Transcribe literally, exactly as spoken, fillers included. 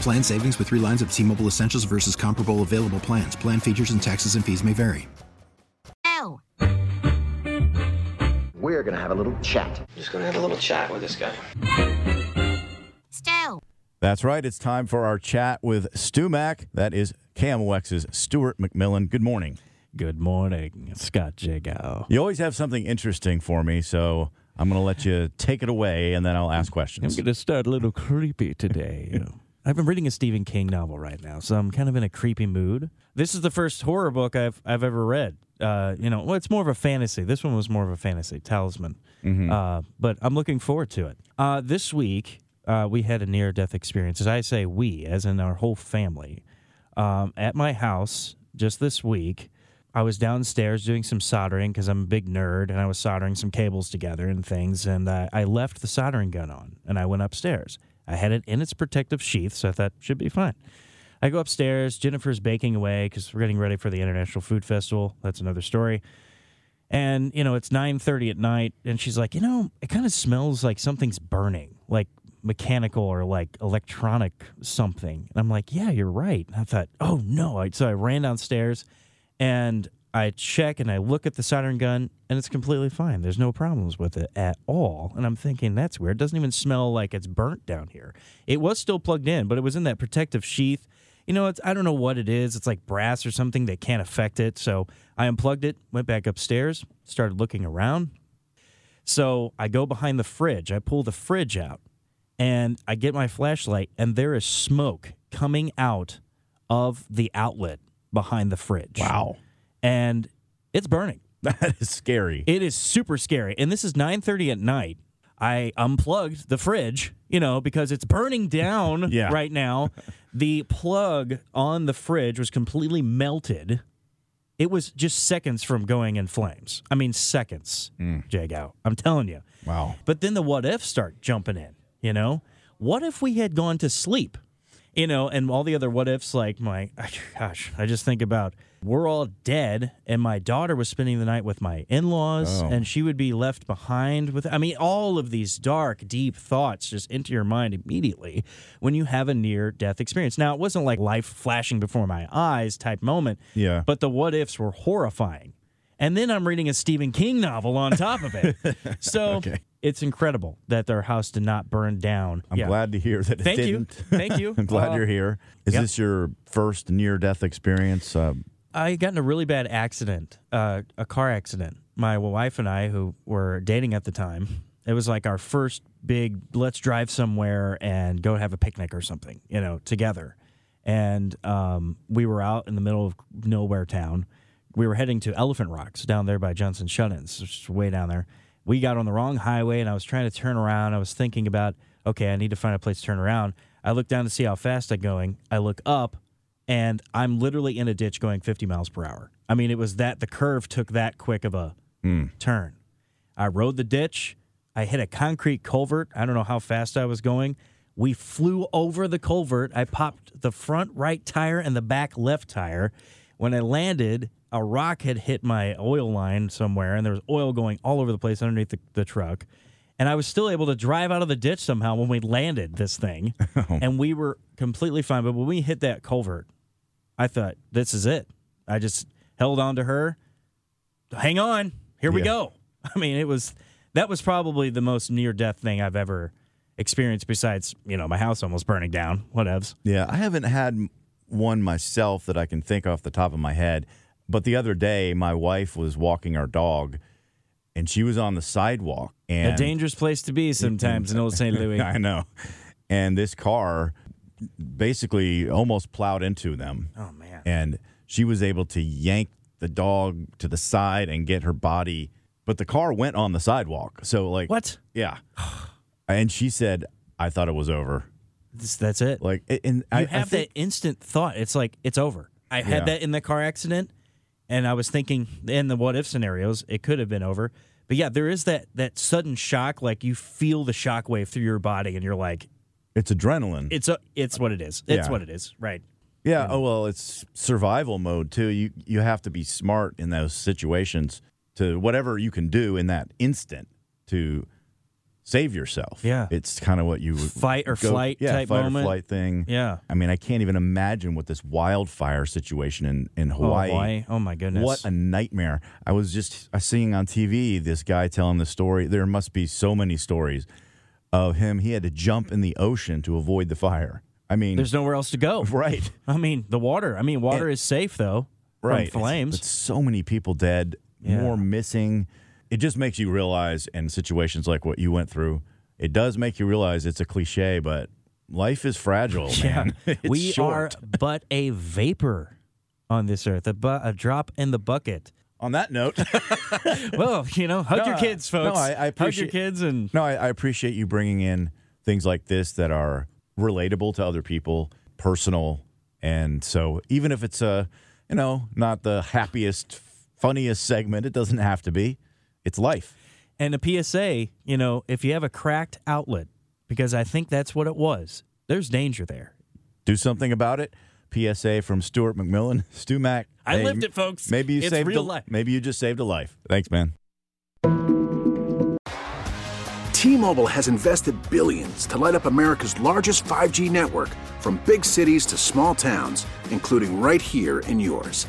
Plan savings with three lines of T-Mobile Essentials versus comparable available plans. Plan features and taxes and fees may vary. Ow. We're going to have a little chat. I'm just going to have a little chat with this guy. Stu. That's right. It's time for our chat with Stu Mac. That is K M O X's Stuart McMillan. Good morning. Good morning, Scott Jagow. You always have something interesting for me, so I'm going to let you take it away, and then I'll ask questions. I'm going to start a little creepy today. I've been reading a Stephen King novel right now, so I'm kind of in a creepy mood. This is the first horror book I've I've ever read. Uh, you know, well, it's more of a fantasy. This one was more of a fantasy, Talisman. Mm-hmm. Uh, but I'm looking forward to it. Uh, this week, uh, we had a near-death experience. As I say we, as in our whole family. Um, at my house, just this week, I was downstairs doing some soldering because I'm a big nerd, and I was soldering some cables together and things, and uh, I left the soldering gun on, and I went upstairs. I had it in its protective sheath, so I thought it should be fine. I go upstairs. Jennifer's baking away because we're getting ready for the International Food Festival. That's another story. And, you know, it's nine thirty at night, and she's like, you know, it kind of smells like something's burning, like mechanical or like electronic something. And I'm like, yeah, you're right. And I thought, oh, no. So I ran downstairs, and I check, and I look at the soldering gun, and it's completely fine. There's no problems with it at all. And I'm thinking, that's weird. It doesn't even smell like it's burnt down here. It was still plugged in, but it was in that protective sheath. You know, it's I don't know what it is. It's like brass or something that can't affect it. So I unplugged it, went back upstairs, started looking around. So I go behind the fridge. I pull the fridge out, and I get my flashlight, and there is smoke coming out of the outlet behind the fridge. Wow. And it's burning. That is scary. It is super scary. And this is nine thirty at night. I unplugged the fridge, you know, because it's burning down yeah. right now. The plug on the fridge was completely melted. It was just seconds from going in flames. I mean, seconds, mm. Jagow. I'm telling you. Wow. But then the what ifs start jumping in, you know? What if we had gone to sleep? You know, and all the other what ifs, like my, gosh, I just think about we're all dead, and my daughter was spending the night with my in-laws, oh. and she would be left behind with, I mean, all of these dark, deep thoughts just into your mind immediately when you have a near-death experience. Now, it wasn't like life flashing before my eyes type moment, yeah. but the what ifs were horrifying. And then I'm reading a Stephen King novel on top of it. So okay. It's incredible that their house did not burn down. I'm yeah. glad to hear that it Thank didn't. Thank you. Thank you. I'm glad uh, you're here. Is yep. this your first near-death experience? Uh, I got in a really bad accident, uh, a car accident. My wife and I, who were dating at the time, it was like our first big let's drive somewhere and go have a picnic or something, you know, together. And um, we were out in the middle of nowhere town. We were heading to Elephant Rocks down there by Johnson's Shut-ins, which is way down there. We got on the wrong highway, and I was trying to turn around. I was thinking about, okay, I need to find a place to turn around. I look down to see how fast I'm going. I look up, and I'm literally in a ditch going fifty miles per hour. I mean, it was that the curve took that quick of a mm. turn. I rode the ditch. I hit a concrete culvert. I don't know how fast I was going. We flew over the culvert. I popped the front right tire and the back left tire. When I landed, a rock had hit my oil line somewhere, and there was oil going all over the place underneath the, the truck. And I was still able to drive out of the ditch somehow when we landed this thing. And we were completely fine. But when we hit that culvert, I thought, this is it. I just held on to her. Hang on. Here yeah. we go. I mean, it was that was probably the most near-death thing I've ever experience besides, you know, my house almost burning down. Whatevs. Yeah, I haven't had one myself that I can think off the top of my head. But the other day, my wife was walking our dog, and she was on the sidewalk. And a dangerous place to be sometimes in old Saint Louis. I know. And this car basically almost plowed into them. Oh, man. And she was able to yank the dog to the side and get her body. But the car went on the sidewalk. So, like. What? Yeah. And she said, I thought it was over. This, that's it? Like, and You I, have I think, that instant thought. It's like, it's over. I yeah. had that in the car accident. And I was thinking in the what-if scenarios, it could have been over. But, yeah, there is that that sudden shock. Like, you feel the shockwave through your body, and you're like... It's adrenaline. It's a, it's what it is. It's yeah. what it is, right. Yeah, you know? Oh, well, it's survival mode, too. You you have to be smart in those situations to whatever you can do in that instant to save yourself. Yeah. It's kind of what you... Would fight or go, flight yeah, type fight moment. Fight or flight thing. Yeah. I mean, I can't even imagine what this wildfire situation in, in Hawaii. Oh, Hawaii. Oh, my goodness. What a nightmare. I was just seeing on T V this guy telling the story. There must be so many stories of him. He had to jump in the ocean to avoid the fire. I mean... There's nowhere else to go. Right. I mean, the water. I mean, water it, is safe, though. Right. From flames. It's, but so many people dead. Yeah. More missing... It just makes you realize, in situations like what you went through, it does make you realize it's a cliche, but life is fragile, man. Yeah. It's we short. Are but a vapor on this earth, a, bu- a drop in the bucket. On that note. Well, you know, hug no, your kids, folks. No, I, I appreciate, hug your kids. and No, I, I appreciate you bringing in things like this that are relatable to other people, personal. And so even if it's, a, you know, not the happiest, funniest segment, it doesn't have to be. It's life. And a P S A, you know, if you have a cracked outlet, because I think that's what it was, there's danger there. Do something about it. P S A from Stuart McMillan. Stu Mac. I hey, lived it, folks. Maybe you it's saved real a, life. Maybe you just saved a life. Thanks, man. T-Mobile has invested billions to light up America's largest five G network, from big cities to small towns, including right here in yours.